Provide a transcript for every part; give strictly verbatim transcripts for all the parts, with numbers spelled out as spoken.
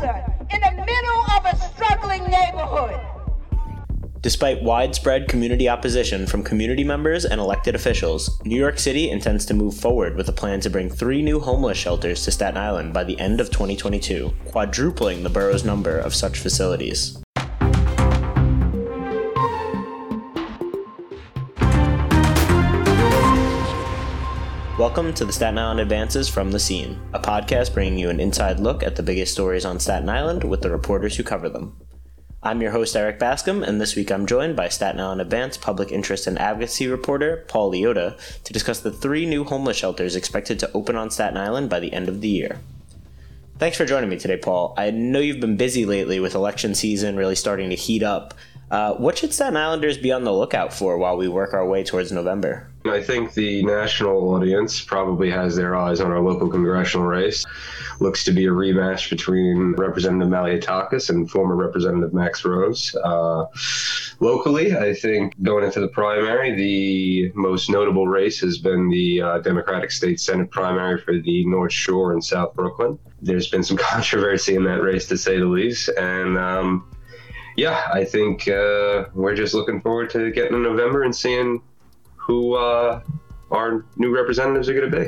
closer in the middle of a struggling neighborhood. Despite widespread community opposition from community members and elected officials, New York City intends to move forward with a plan to bring three new homeless shelters to Staten Island by the end of twenty twenty-two, quadrupling the borough's number of such facilities. Welcome to the Staten Island Advances from the Scene, a podcast bringing you an inside look at the biggest stories on Staten Island with the reporters who cover them. I'm your host, Eric Bascom, and this week I'm joined by Staten Island Advance public interest and advocacy reporter Paul Liotta to discuss the three new homeless shelters expected to open on Staten Island by the end of the year. Thanks for joining me today, Paul. I know you've been busy lately with election season really starting to heat up. Uh, what should Staten Islanders be on the lookout for while we work our way towards November? I think the national audience probably has their eyes on our local congressional race. Looks to be a rematch between Representative Malliotakis and former Representative Max Rose. Uh, locally, I think going into the primary, the most notable race has been the uh, Democratic State Senate primary for the North Shore and South Brooklyn. There's been some controversy in that race, to say the least, and um Yeah, I think uh, we're just looking forward to getting in November and seeing who uh, our new representatives are going to be.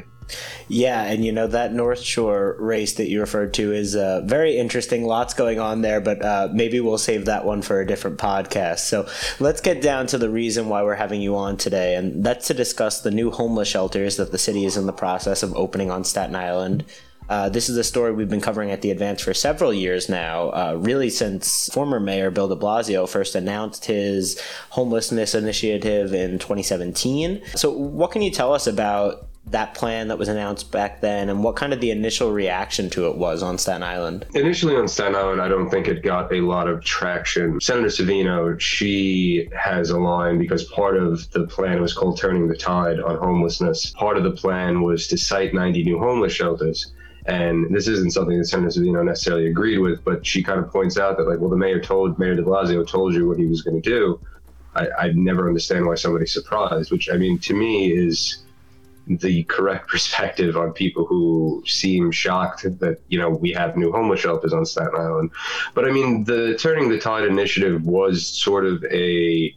Yeah, and you know, that North Shore race that you referred to is uh, very interesting. Lots going on there, but uh, maybe we'll save that one for a different podcast. So let's get down to the reason why we're having you on today, and that's to discuss the new homeless shelters that the city is in the process of opening on Staten Island. Uh, this is a story we've been covering at the Advance for several years now, uh, really since former Mayor Bill de Blasio first announced his homelessness initiative in twenty seventeen. So what can you tell us about that plan that was announced back then, and what kind of the initial reaction to it was on Staten Island? Initially on Staten Island, I don't think it got a lot of traction. Senator Savino, she has a line, because part of the plan was called Turning the Tide on homelessness. Part of the plan was to site ninety new homeless shelters. And this isn't something that Senator Savino necessarily agreed with, but she kind of points out that, like, well, the mayor told, Mayor de Blasio told you what he was going to do. I, I never understand why somebody's surprised, which, I mean, to me is the correct perspective on people who seem shocked that, you know, we have new homeless shelters on Staten Island. But, I mean, the Turning the Tide initiative was sort of a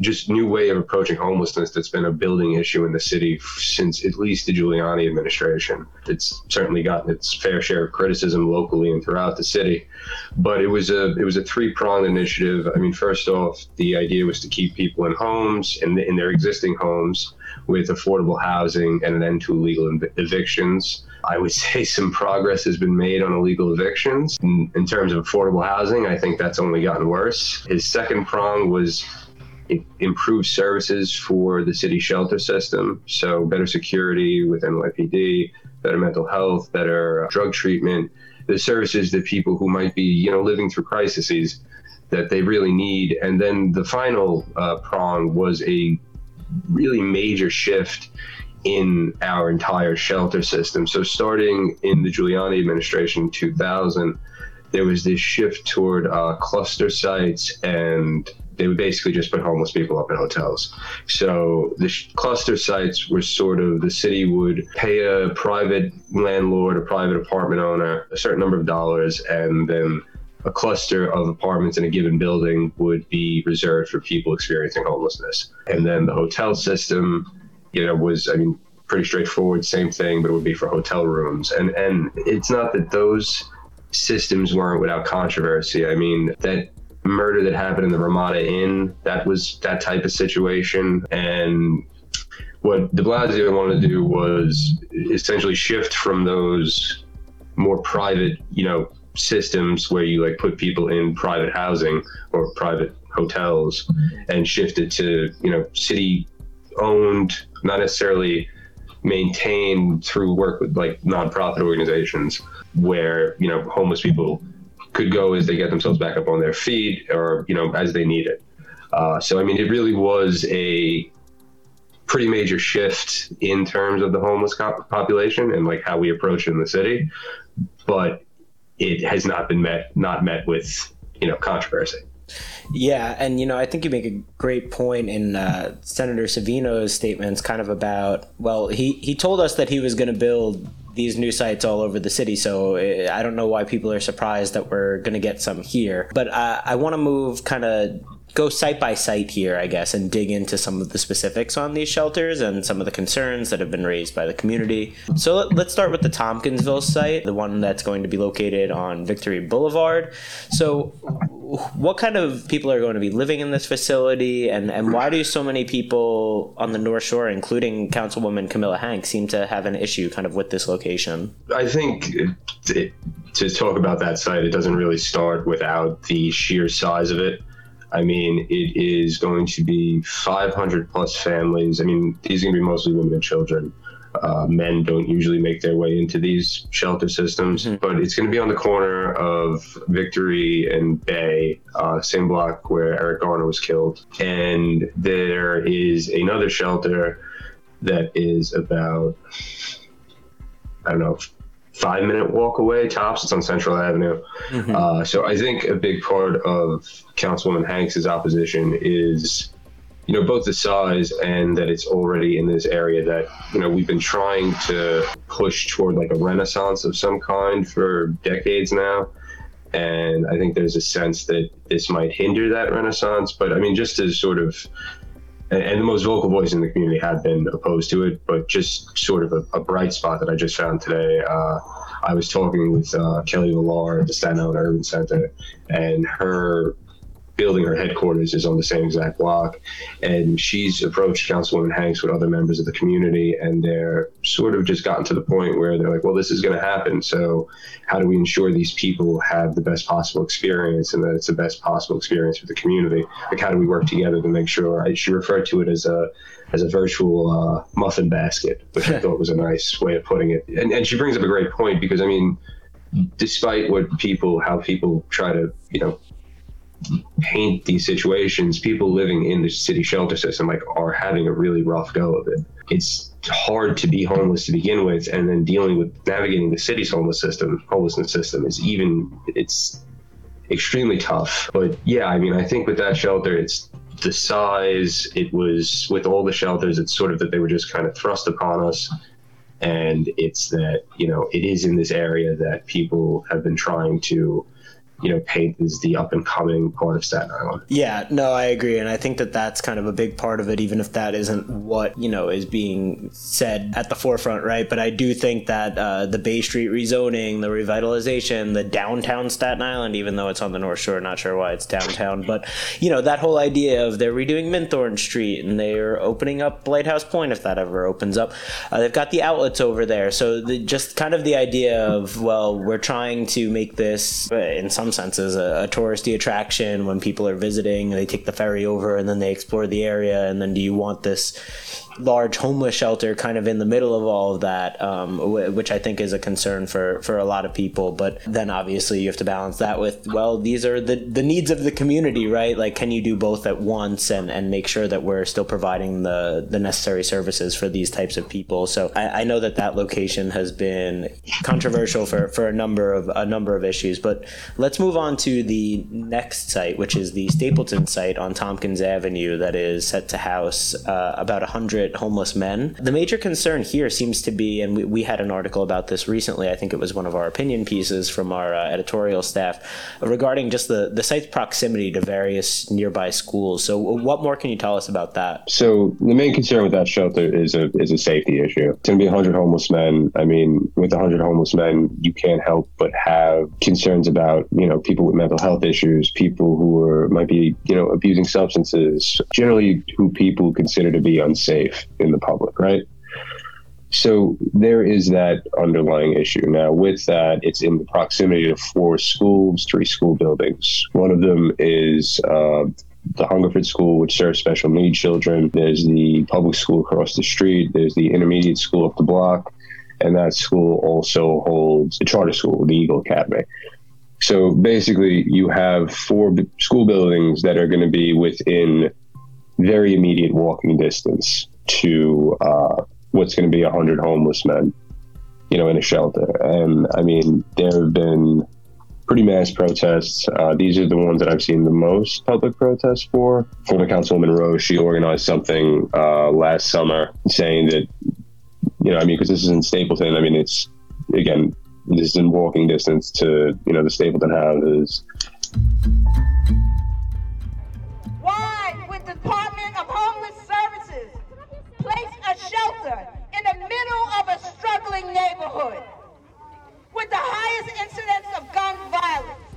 just new way of approaching homelessness that's been a building issue in the city since at least the Giuliani administration. It's certainly gotten its fair share of criticism locally and throughout the city, but it was a it was a three-pronged initiative. I mean, first off, the idea was to keep people in homes and in, in their existing homes with affordable housing and an end to illegal ev- evictions. I would say some progress has been made on illegal evictions. In, in terms of affordable housing, I think that's only gotten worse. His second prong was improve services for the city shelter system. So better security with N Y P D, better mental health, better drug treatment, the services that people who might be, you know, living through crises that they really need. And then the final uh, prong was a really major shift in our entire shelter system. So starting in the Giuliani administration in two thousand, there was this shift toward uh, cluster sites, and they would basically just put homeless people up in hotels. So the sh- cluster sites were sort of, the city would pay a private landlord, a private apartment owner, a certain number of dollars, and then a cluster of apartments in a given building would be reserved for people experiencing homelessness. And then the hotel system, you know, was, I mean, pretty straightforward, same thing, but it would be for hotel rooms. And and it's not that those systems weren't without controversy. I mean, that murder that happened in the Ramada Inn, that was that type of situation. And what de Blasio wanted to do was essentially shift from those more private, you know, systems where you like put people in private housing or private hotels, and shift it to, you know, city owned, not necessarily maintained through work with like nonprofit organizations, where, you know, homeless people could go as they get themselves back up on their feet, or, you know, as they need it. Uh, so, I mean, it really was a pretty major shift in terms of the homeless co- population and like how we approach it in the city, but it has not been met, not met with, you know, controversy. Yeah. And, you know, I think you make a great point in uh, Senator Savino's statements kind of about, well, he, he told us that he was going to build these new sites all over the city, so I don't know why people are surprised that we're going to get some here. But I, I want to move kind of... go site by site here, I guess, and dig into some of the specifics on these shelters and some of the concerns that have been raised by the community. So let's start with the Tompkinsville site, the one that's going to be located on Victory Boulevard. So what kind of people are going to be living in this facility, and, and why do so many people on the North Shore, including Councilwoman Camilla Hanks, seem to have an issue kind of with this location? I think it, it, to talk about that site, it doesn't really start without the sheer size of it. I mean, it is going to be five hundred plus families. I mean, these are going to be mostly women and children. Uh, men don't usually make their way into these shelter systems, mm-hmm. but it's going to be on the corner of Victory and Bay, uh, same block where Eric Garner was killed. And there is another shelter that is about, I don't know, five minute walk away tops. It's on Central Avenue. Mm-hmm. Uh, so I think a big part of Councilwoman Hanks's opposition is, you know, both the size and that it's already in this area that, you know, we've been trying to push toward like a renaissance of some kind for decades now. And I think there's a sense that this might hinder that renaissance. But I mean, just as sort of, and the most vocal voice in the community had been opposed to it, but just sort of a, a bright spot that I just found today. Uh, I was talking with uh, Kelly Villar at the Staten Island Urban Center, and her building, her headquarters is on the same exact block. And she's approached Councilwoman Hanks with other members of the community, and they're sort of just gotten to the point where they're like, well, this is going to happen. So how do we ensure these people have the best possible experience and that it's the best possible experience for the community? Like, how do we work together to make sure? I, she referred to it as a as a virtual uh, muffin basket, which I thought was a nice way of putting it. And, and she brings up a great point because, I mean, despite what people, how people try to, you know, paint these situations, people living in the city shelter system like are having a really rough go of it. It's hard to be homeless to begin with, and then dealing with navigating the city's homeless system, homelessness system is even, it's extremely tough. But yeah, I mean, I think with that shelter, it's the size, it was with all the shelters, it's sort of that they were just kind of thrust upon us. And it's that, you know, it is in this area that people have been trying to, you know, paint is the up and coming part of Staten Island. Yeah, no, I agree. And I think that that's kind of a big part of it, even if that isn't what, you know, is being said at the forefront, right? But I do think that uh, the Bay Street rezoning, the revitalization, the downtown Staten Island, even though it's on the North Shore, not sure why it's downtown, but, you know, that whole idea of they're redoing Minthorn Street and they're opening up Lighthouse Point, if that ever opens up. Uh, they've got the outlets over there. So the, just kind of the idea of, well, we're trying to make this, in some senses, a, a touristy attraction. When people are visiting, they take the ferry over and then they explore the area, and then do you want this large homeless shelter kind of in the middle of all of that, um, w- which I think is a concern for for a lot of people. But then obviously you have to balance that with, well, these are the the needs of the community, right? Like, can you do both at once and and make sure that we're still providing the the necessary services for these types of people? So I, I know that that location has been controversial for for a number of a number of issues, but let's move on to the next site, which is the Stapleton site on Tompkins Avenue that is set to house uh, about one hundred homeless men. The major concern here seems to be, and we, we had an article about this recently, I think it was one of our opinion pieces from our uh, editorial staff, regarding just the, the site's proximity to various nearby schools. So what more can you tell us about that? So the main concern with that shelter is a is a safety issue. It's going to be one hundred homeless men. I mean, with one hundred homeless men, you can't help but have concerns about, you know, people with mental health issues, people who are might be, you know, abusing substances, generally who people consider to be unsafe in the public, right? So there is that underlying issue. Now, with that, it's in the proximity to four schools, three school buildings. One of them is uh, the Hungerford School, which serves special needs children. There's the public school across the street. There's the intermediate school up the block. And that school also holds the charter school, the Eagle Academy. So basically, you have four b- school buildings that are going to be within very immediate walking distance to uh, what's going to be one hundred homeless men, you know, in a shelter. And I mean, there have been pretty mass protests. Uh, these are the ones that I've seen the most public protests for. Former Councilwoman Rose, she organized something uh, last summer saying that, you know, I mean, because this is in Stapleton, I mean, it's again, this is in walking distance to, you know, the Stapleton Houses. Why would the Department of Homeless Services place a shelter in the middle of a struggling neighborhood with the highest incidence of gun violence,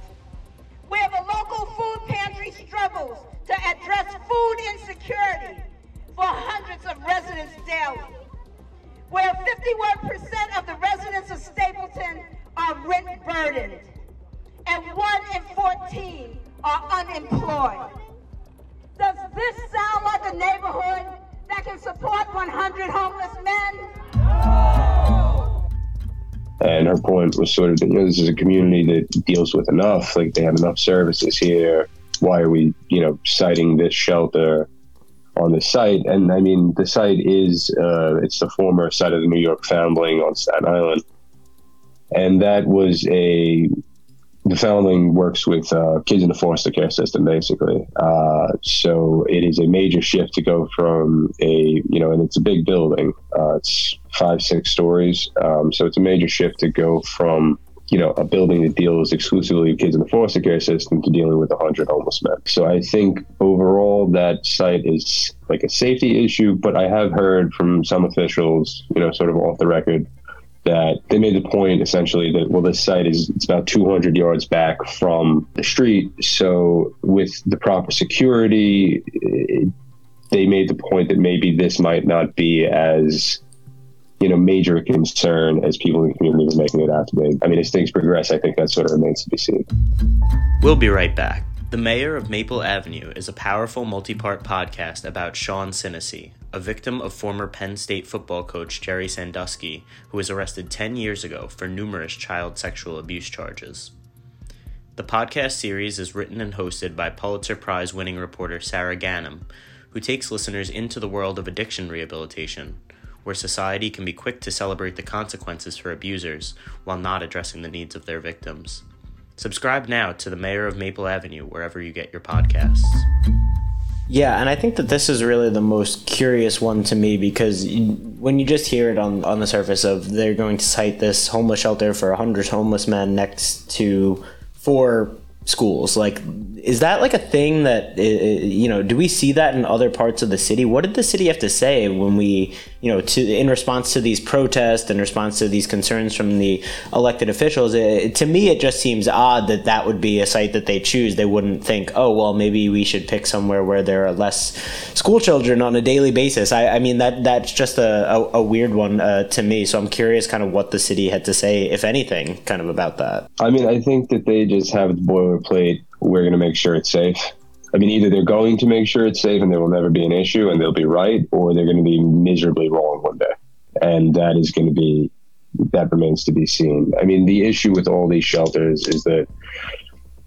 where the local food pantry struggles to address food insecurity for hundreds of residents daily, where fifty-one percent of the residents of Stapleton are rent burdened and one in fourteen are unemployed? Does this sound like a neighborhood that can support one hundred homeless men? And her point was sort of that, you know, this is a community that deals with enough, like they have enough services here. Why are we, you know, citing this shelter on the site? And I mean, the site is, uh, it's the former site of the New York Foundling on Staten Island. And that was a, the Foundling works with uh, kids in the foster care system, basically. Uh, so it is a major shift to go from a, you know, and it's a big building. Uh, it's five, six stories. Um, so it's a major shift to go from, you know, a building that deals exclusively with kids in the foster care system to dealing with one hundred homeless men. So I think overall that site is like a safety issue, but I have heard from some officials, you know, sort of off the record, that they made the point essentially that, well, this site is, it's about two hundred yards back from the street. So with the proper security, it, they made the point that maybe this might not be as, you know, major concern as people in the community are making it out today. I mean, as things progress, I think that sort of remains to be seen. We'll be right back. The Mayor of Maple Avenue is a powerful multi-part podcast about Sean Sinise, a victim of former Penn State football coach Jerry Sandusky, who was arrested ten years ago for numerous child sexual abuse charges. The podcast series is written and hosted by Pulitzer Prize-winning reporter Sarah Ganim, who takes listeners into the world of addiction rehabilitation, where society can be quick to celebrate the consequences for abusers while not addressing the needs of their victims. Subscribe now to the Mayor of Maple Avenue wherever you get your podcasts. Yeah, and I think that this is really the most curious one to me, because when you just hear it on, on the surface of they're going to cite this homeless shelter for one hundred homeless men next to four schools, like, is that like a thing that, you know, do we see that in other parts of the city? What did the city have to say when we, you know, to in response to these protests, in response to these concerns from the elected officials? It, to me, it just seems odd that that would be a site that they choose. They wouldn't think, oh, well, maybe we should pick somewhere where there are less school children on a daily basis. I, I mean, that that's just a, a, a weird one uh, to me. So I'm curious kind of what the city had to say, if anything, kind of about that. I mean, I think that they just have the boilerplate, we're going to make sure it's safe. I mean, either they're going to make sure it's safe and there will never be an issue and they'll be right, or they're going to be miserably wrong one day. And that is going to be, that remains to be seen. I mean, the issue with all these shelters is that,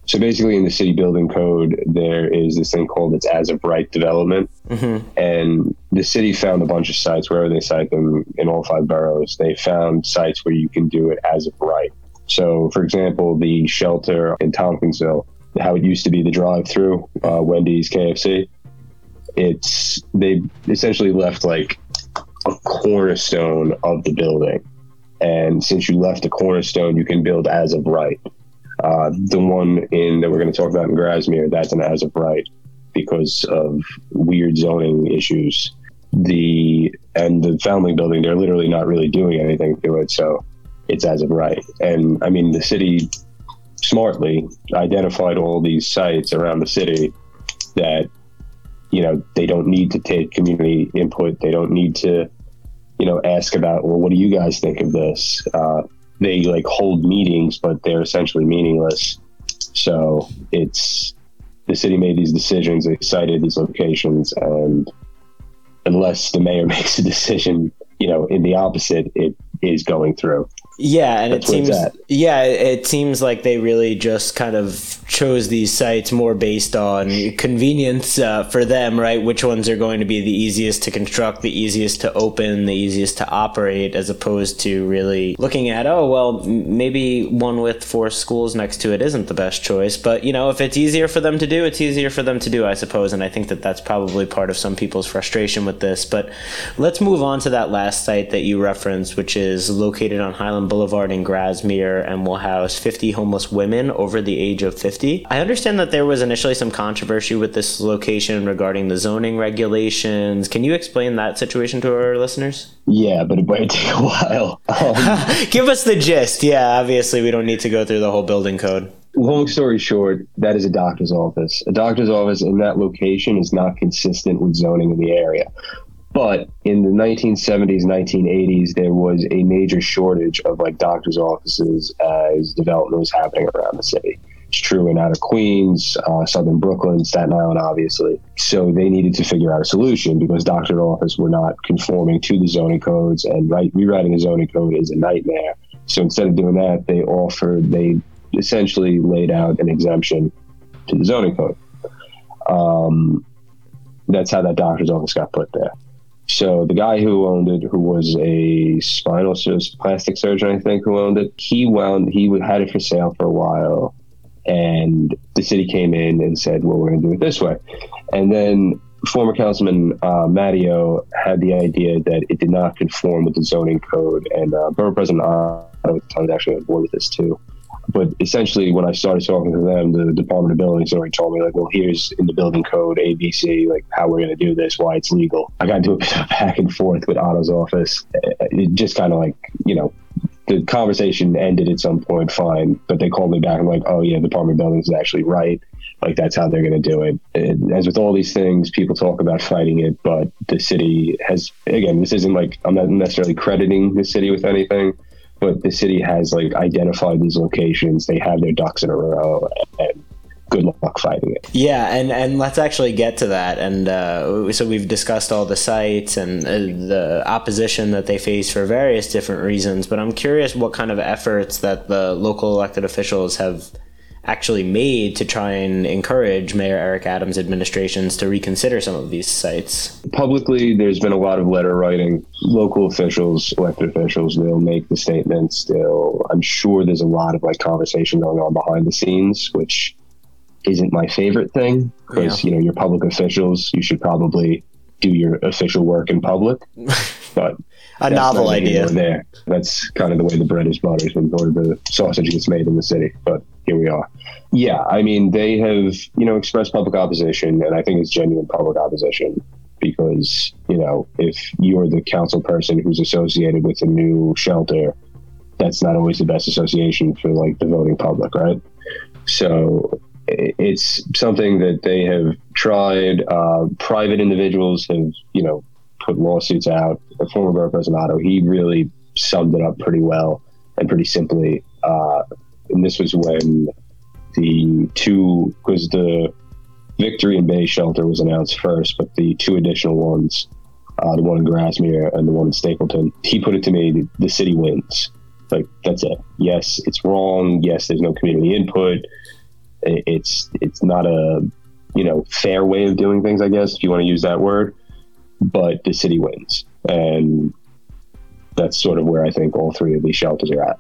so basically in the city building code, there is this thing called it's as of right development. Mm-hmm. And the city found a bunch of sites, wherever they cite them in all five boroughs, they found sites where you can do it as of right. So for example, the shelter in Tompkinsville, how it used to be the drive-through, uh, Wendy's, K F C. It's, they essentially left like a cornerstone of the building. And since you left the cornerstone, you can build as of right. Uh, the one in that we're going to talk about in Grasmere, that's an as of right because of weird zoning issues. The, and the Foundling building, they're literally not really doing anything to it. So it's as of right. And I mean, the city smartly identified all these sites around the city that, you know, they don't need to take community input. They don't need to, you know, ask about, well, what do you guys think of this? Uh, they like hold meetings, but they're essentially meaningless. So it's, the city made these decisions, they cited these locations, and unless the mayor makes a decision, you know, in the opposite, it is going through. Yeah, and That's it seems yeah, it seems like they really just kind of chose these sites more based on convenience uh, for them, right? Which ones are going to be the easiest to construct, the easiest to open, the easiest to operate, as opposed to really looking at, oh, well, maybe one with four schools next to it isn't the best choice. But, you know, if it's easier for them to do, it's easier for them to do, I suppose. And I think that that's probably part of some people's frustration with this. But let's move on to that last site that you referenced, which is located on Highland um, Boulevard in Grasmere, and will house fifty homeless women over the age of fifty. I understand that there was initially some controversy with this location regarding the zoning regulations. Can you explain that situation to our listeners? Yeah, but it might take a while. Um, Give us the gist. Yeah, obviously we don't need to go through the whole building code. Long story short, that is a doctor's office. A doctor's office in that location is not consistent with zoning in the area. But in the nineteen seventies, nineteen eighties, there was a major shortage of like doctor's offices as development was happening around the city. It's true in outer Queens, uh, southern Brooklyn, Staten Island, obviously. So they needed to figure out a solution because doctor's offices were not conforming to the zoning codes, and right, rewriting a zoning code is a nightmare. So instead of doing that, they offered, they essentially laid out an exemption to the zoning code. Um, that's how that doctor's office got put there. So the guy who owned it, who was a spinal plastic surgeon, I think, who owned it, he wound he had it for sale for a while, and the city came in and said, "Well, we're going to do it this way." And then former Councilman uh, Matteo had the idea that it did not conform with the zoning code, and uh, Borough President Otto at the time was actually on board with this too. But essentially, when I started talking to them, the Department of Buildings already told me, like, well, here's in the building code, A, B, C, like, how we're going to do this, why it's legal. I got into a bit of back and forth with Otto's office. It just kind of like, you know, the conversation ended at some point, fine. But they called me back and like, oh, yeah, the Department of Buildings is actually right. Like, that's how they're going to do it. And as with all these things, people talk about fighting it, but the city has, again, this isn't like, I'm not necessarily crediting the city with anything. But the city has like identified these locations. They have their ducks in a row, and good luck fighting it. Yeah, and, and let's actually get to that. And uh, so we've discussed all the sites and uh, the opposition that they face for various different reasons. But I'm curious what kind of efforts that the local elected officials have actually made to try and encourage Mayor Eric Adams' administrations to reconsider some of these sites. Publicly, there's been a lot of letter writing. Local officials, elected officials, they'll make the statements. They'll, I'm sure there's a lot of like conversation going on behind the scenes, which isn't my favorite thing because, yeah. you know, you're public officials. You should probably do your official work in public. But a novel idea there. That's kind of the way the bread is buttered and the sausage gets made in the city. But here we are. Yeah, I mean, they have, you know, expressed public opposition, and I think it's genuine public opposition because, you know, if you're the council person who's associated with a new shelter, that's not always the best association for, like, the voting public, right? So it's something that they have tried. Uh, private individuals have, you know, put lawsuits out. The former Borough President Otto, he really summed it up pretty well and pretty simply. Uh, and this was when the two, because the Victory and Bay shelter was announced first, but the two additional ones, uh, the one in Grasmere and the one in Stapleton, he put it to me, the, the city wins. Like, that's it. Yes, it's wrong. Yes, there's no community input. It, it's it's not a, you know, fair way of doing things, I guess, if you want to use that word. But the city wins, and that's sort of where I think all three of these shelters are at.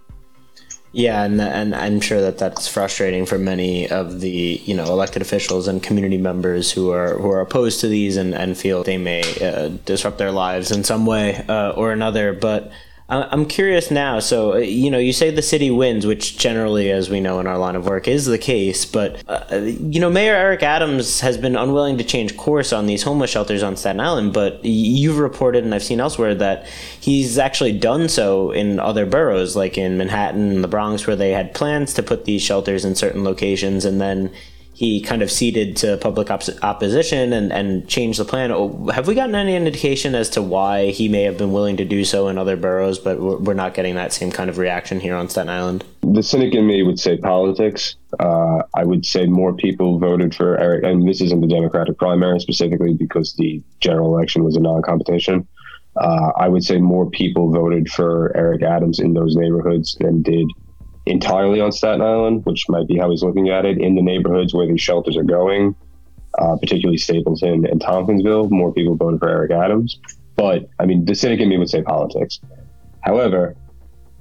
Yeah, and and I'm sure that that's frustrating for many of the, you know, elected officials and community members who are who are opposed to these and, and feel they may uh, disrupt their lives in some way uh, or another. But I'm curious now. So, you know, you say the city wins, which generally, as we know in our line of work, is the case. But, uh, you know, Mayor Eric Adams has been unwilling to change course on these homeless shelters on Staten Island. But you've reported, and I've seen elsewhere, that he's actually done so in other boroughs, like in Manhattan and the Bronx, where they had plans to put these shelters in certain locations. And then he kind of ceded to public op- opposition and, and changed the plan. Have we gotten any indication as to why he may have been willing to do so in other boroughs, but we're not getting that same kind of reaction here on Staten Island? The cynic in me would say politics. Uh, I would say more people voted for Eric, and this isn't the Democratic primary specifically because the general election was a non-competition. Uh, I would say more people voted for Eric Adams in those neighborhoods than did entirely on Staten Island, which might be how he's looking at it. In the neighborhoods where these shelters are going, uh, particularly Stapleton and Tompkinsville, more people voted for Eric Adams. But I mean, the cynic in me would say politics. However,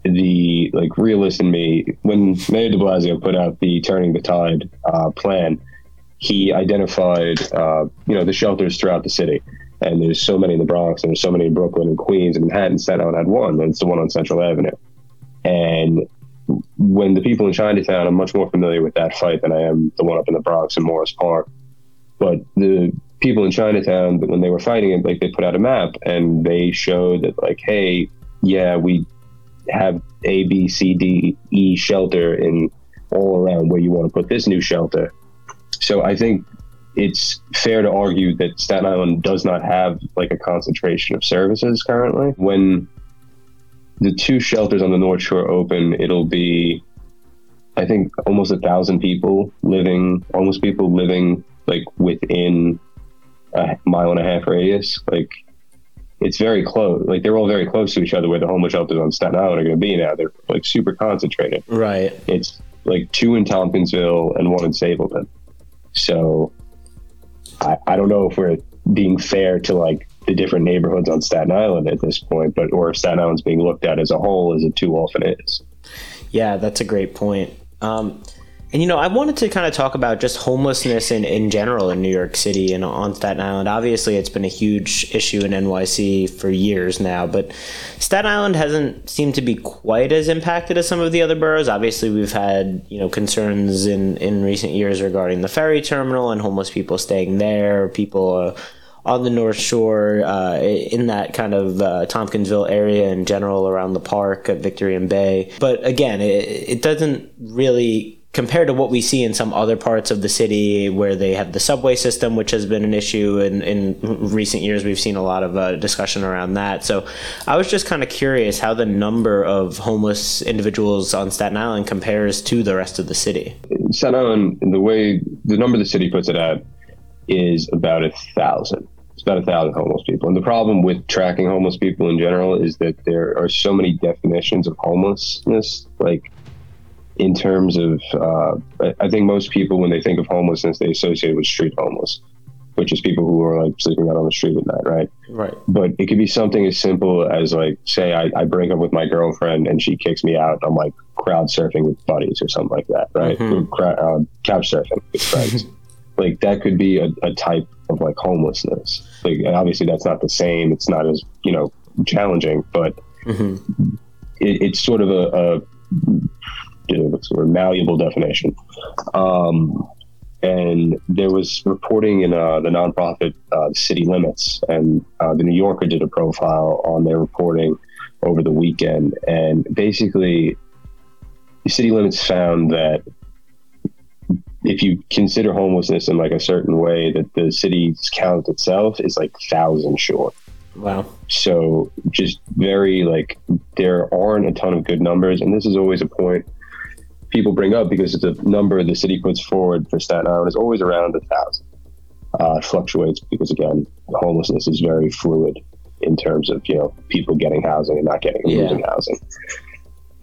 the like realist in me, when Mayor de Blasio put out the Turning the Tide uh, plan, he identified uh, you know the shelters throughout the city, and there's so many in the Bronx, and there's so many in Brooklyn and Queens and Manhattan. Staten Island had one, and it's the one on Central Avenue. And when the people in Chinatown, I'm much more familiar with that fight than I am the one up in the Bronx in Morris Park. But the people in Chinatown, when they were fighting it, like, they put out a map and they showed that, like, hey, yeah, we have A, B, C, D, E shelter in all around where you want to put this new shelter. So I think it's fair to argue that Staten Island does not have, like, a concentration of services currently. When the two shelters on the North Shore open, it'll be, I think, almost a thousand people living, almost people living, like, within a mile and a half radius. Like, it's very close. Like, they're all very close to each other, where the homeless shelters on Staten Island are going to be now. They're, like, super concentrated. Right. It's, like, two in Tompkinsville and one in Stapleton. So I, I don't know if we're being fair to, like, the different neighborhoods on Staten Island at this point, but or if Staten Island's being looked at as a whole as it too often is. Yeah, that's a great point. Um, and, you know, I wanted to kind of talk about just homelessness in, in general in New York City and on Staten Island. Obviously, it's been a huge issue in N Y C for years now, but Staten Island hasn't seemed to be quite as impacted as some of the other boroughs. Obviously, we've had, you know, concerns in, in recent years regarding the ferry terminal and homeless people staying there, people uh, on the North Shore, uh, in that kind of uh, Tompkinsville area in general, around the park at Victory and Bay. But again, it, it doesn't really compare to what we see in some other parts of the city where they have the subway system, which has been an issue. And in, in recent years, we've seen a lot of uh, discussion around that. So I was just kind of curious how the number of homeless individuals on Staten Island compares to the rest of the city. Staten Island, the way the number the city puts it at is about a thousand. It's about a thousand homeless people. And the problem with tracking homeless people in general is that there are so many definitions of homelessness. Like, in terms of, uh, I think most people, when they think of homelessness, they associate with street homeless, which is people who are, like, sleeping out on the street at night, right? Right. But it could be something as simple as, like, say I, I break up with my girlfriend and she kicks me out. I'm, like, crowd surfing with buddies or something like that, right? Mm-hmm. Crowd, uh, couch surfing with friends. Like, that could be a, a type of, like, homelessness. Like, and obviously that's not the same. It's not as, you know, challenging, but mm-hmm. it, it's sort of a, a sort of malleable definition. Um, and there was reporting in uh, the nonprofit uh, City Limits, and uh, the New Yorker did a profile on their reporting over the weekend. And basically, City Limits found that if you consider homelessness in, like, a certain way, that the city's count itself is, like, thousand short. Wow. So just very, like, there aren't a ton of good numbers. And this is always a point people bring up, because the number the city puts forward for Staten Island is always around a thousand. Uh, it fluctuates because, again, homelessness is very fluid in terms of, you know, people getting housing and not getting and yeah. losing housing.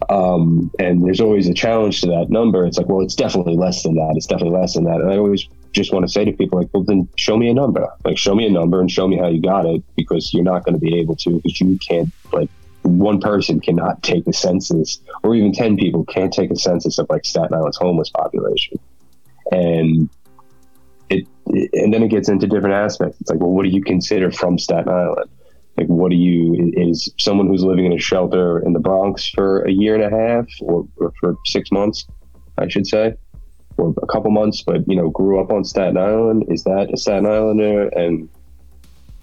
Um, and there's always a challenge to that number. It's like, well, it's definitely less than that. It's definitely less than that. And I always just want to say to people, like, well, then show me a number. Like, show me a number and show me how you got it, because you're not going to be able to, because you can't, like, one person cannot take a census, or even ten people can't take a census of, like, Staten Island's homeless population. And it, and then it gets into different aspects. It's like, well, what do you consider from Staten Island? Like, what do you, is someone who's living in a shelter in the Bronx for a year and a half or, or for six months, I should say, or a couple months, but, you know, grew up on Staten Island, is that a Staten Islander? And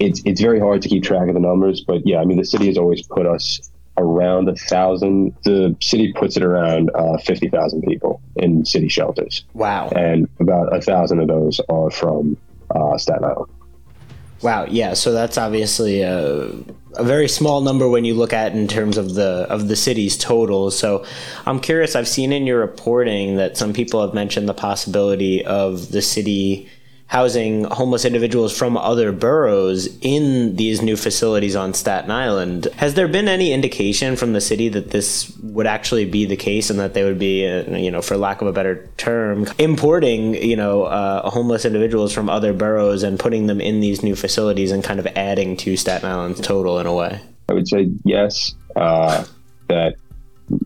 it's it's very hard to keep track of the numbers. But yeah, I mean, the city has always put us around a thousand. The city puts it around uh, fifty thousand people in city shelters. Wow. And about a thousand of those are from uh, Staten Island. Wow. Yeah. So that's obviously a, a very small number when you look at in terms of the of the city's total. So I'm curious, I've seen in your reporting that some people have mentioned the possibility of the city housing homeless individuals from other boroughs in these new facilities on Staten Island. Has there been any indication from the city that this would actually be the case, and that they would be, uh, you know, for lack of a better term, importing, you know, uh, homeless individuals from other boroughs and putting them in these new facilities and kind of adding to Staten Island's total in a way? I would say yes, uh, that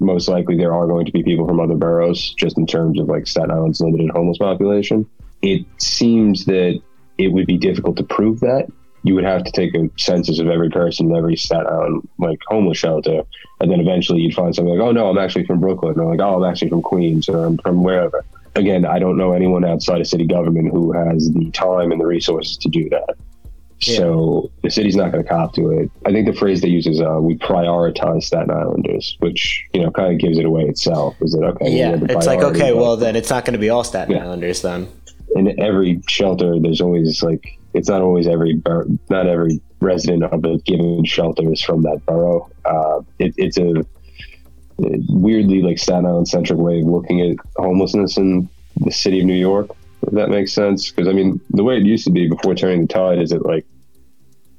most likely there are going to be people from other boroughs, just in terms of, like, Staten Island's limited homeless population. It seems that it would be difficult to prove that, you would have to take a census of every person in every Staten Island, like, homeless shelter. And then eventually you'd find something like, oh, no, I'm actually from Brooklyn. Or like, oh, I'm actually from Queens, or I'm from wherever. Again, I don't know anyone outside of city government who has the time and the resources to do that. Yeah. So the city's not going to cop to it. I think the phrase they use is, uh, we prioritize Staten Islanders, which, you know, kind of gives it away itself. Is that okay? Yeah, it's like, okay, well, then it's not going to be all Staten yeah. Islanders then. In every shelter, there's always, like, it's not always every, bur- not every resident of a given shelter is from that borough. Uh, it, it's a weirdly, like, Staten Island centric way of looking at homelessness in the city of New York, if that makes sense. Because, I mean, the way it used to be before Turning the Tide is that, like,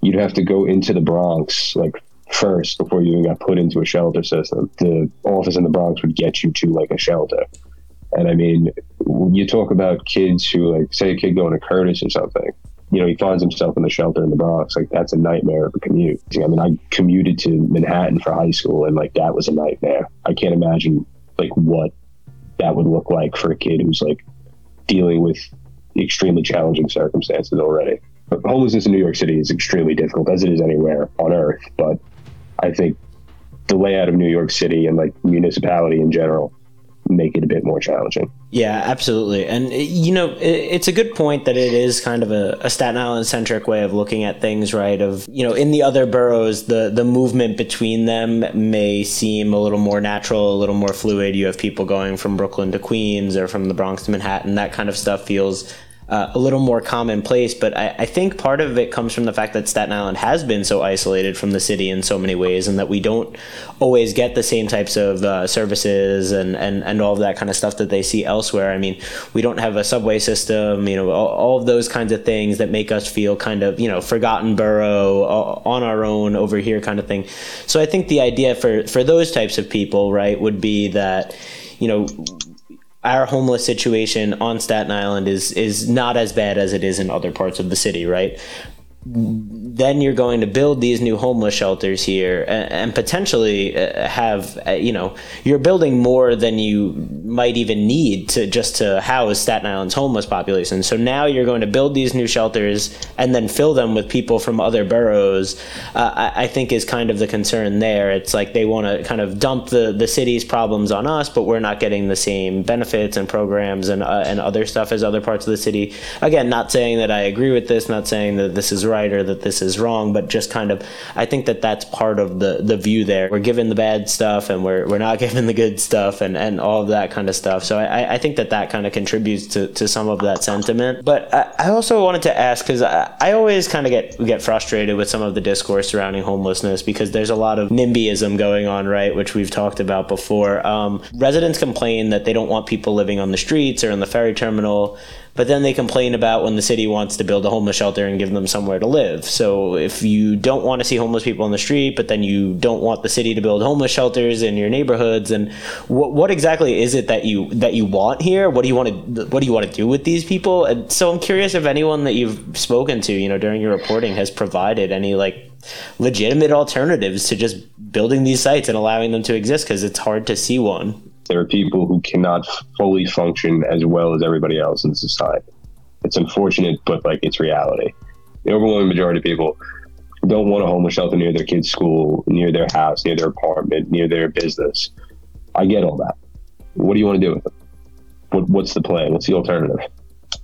you'd have to go into the Bronx, like, first before you even got put into a shelter system. The office in the Bronx would get you to, like, a shelter. And, I mean, when you talk about kids who, like, say a kid going to Curtis or something, you know, he finds himself in the shelter in the Bronx. Like, that's a nightmare of a commute. I mean, I commuted to Manhattan for high school, and, like, that was a nightmare. I can't imagine, like, what that would look like for a kid who's, like, dealing with extremely challenging circumstances already. But homelessness in New York City is extremely difficult, as it is anywhere on earth. But I think the layout of New York City and, like, municipality in general make it a bit more challenging. Yeah, absolutely. And, you know, it's a good point that it is kind of a, a Staten Island centric way of looking at things, right? Of, you know, in the other boroughs, the, the movement between them may seem a little more natural, a little more fluid. You have people going from Brooklyn to Queens or from the Bronx to Manhattan. That kind of stuff feels uh, a little more commonplace. But I, I think part of it comes from the fact that Staten Island has been so isolated from the city in so many ways, and that we don't always get the same types of uh, services and, and, and all of that kind of stuff that they see elsewhere. I mean, we don't have a subway system, you know, all, all of those kinds of things that make us feel kind of, you know, forgotten borough, uh, on our own over here kind of thing. So I think the idea for, for those types of people, right, would be that, you know, our homeless situation on Staten Island is is not as bad as it is in other parts of the city, right? Then you're going to build these new homeless shelters here and, and potentially have, you know, you're building more than you might even need to just to house Staten Island's homeless population. So now you're going to build these new shelters and then fill them with people from other boroughs, uh, I, I think is kind of the concern there. It's like they want to kind of dump the, the city's problems on us, but we're not getting the same benefits and programs and, uh, and other stuff as other parts of the city. Again, not saying that I agree with this, not saying that this is right. Right, or that this is wrong, but just kind of, I think that that's part of the the view there. We're given the bad stuff, and we're we're not given the good stuff, and, and all of that kind of stuff. So I, I think that that kind of contributes to, to some of that sentiment. But I, I also wanted to ask, because I, I always kind of get get frustrated with some of the discourse surrounding homelessness, because there's a lot of NIMBYism going on, right, which we've talked about before. Um, residents complain that they don't want people living on the streets or in the ferry terminal. But then they complain about when the city wants to build a homeless shelter and give them somewhere to live. So if you don't want to see homeless people on the street, but then you don't want the city to build homeless shelters in your neighborhoods, and what, what exactly is it that you that you want here? What do you want to what do you want to do with these people? And so I'm curious if anyone that you've spoken to, you know, during your reporting has provided any, like, legitimate alternatives to just building these sites and allowing them to exist, because it's hard to see one. There are people who cannot fully function as well as everybody else in society. It's unfortunate, but, like, it's reality. The overwhelming majority of people don't want a homeless shelter near their kid's school, near their house, near their apartment, near their business. I get all that. What do you want to do with them? What, what's the plan? What's the alternative?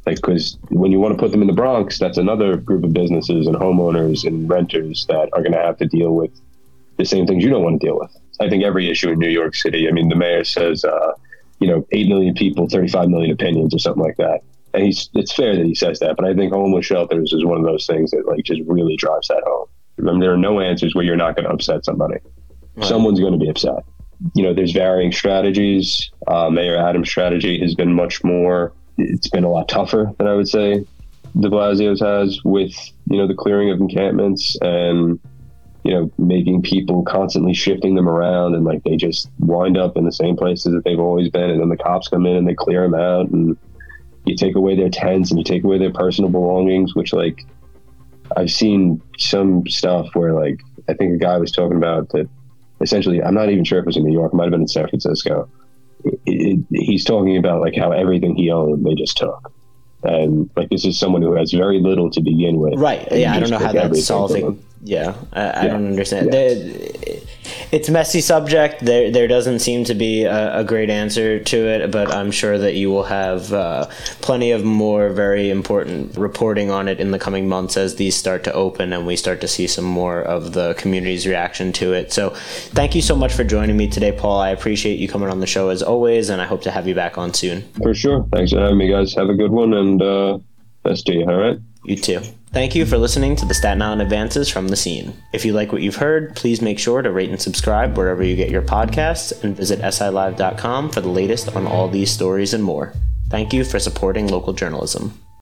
Like, because when you want to put them in the Bronx, that's another group of businesses and homeowners and renters that are going to have to deal with the same things you don't want to deal with. I think every issue in New York City, I mean, the mayor says, uh, you know, eight million people, thirty-five million opinions or something like that. And he's, it's fair that he says that, but I think homeless shelters is one of those things that, like, just really drives that home. I mean, there are no answers where you're not going to upset somebody. Right. Someone's going to be upset. You know, there's varying strategies. Uh, Mayor Adams' strategy has been much more, it's been a lot tougher than I would say de Blasio's has, with, you know, the clearing of encampments and, you know, making people, constantly shifting them around, and, like, they just wind up in the same places that they've always been, and then the cops come in and they clear them out, and you take away their tents and you take away their personal belongings, which, like, I've seen some stuff where, like, I think a guy was talking about that, essentially, I'm not even sure if it was in New York, it might have been in San Francisco. It, it, he's talking about, like, how everything he owned, they just took. Um, like this is someone who has very little to begin with. Right. Yeah. I don't know how that's solving. Yeah. I, yeah. I don't understand. Yeah. It's a messy subject. There, there doesn't seem to be a, a great answer to it, but I'm sure that you will have uh, plenty of more very important reporting on it in the coming months as these start to open and we start to see some more of the community's reaction to it. So thank you so much for joining me today, Paul. I appreciate you coming on the show as always, and I hope to have you back on soon. For sure. Thanks for having me, guys. Have a good one, and uh, best to you. All right. You too. Thank you for listening to the Staten Island Advances from the Scene. If you like what you've heard, please make sure to rate and subscribe wherever you get your podcasts, and visit S I Live dot com for the latest on all these stories and more. Thank you for supporting local journalism.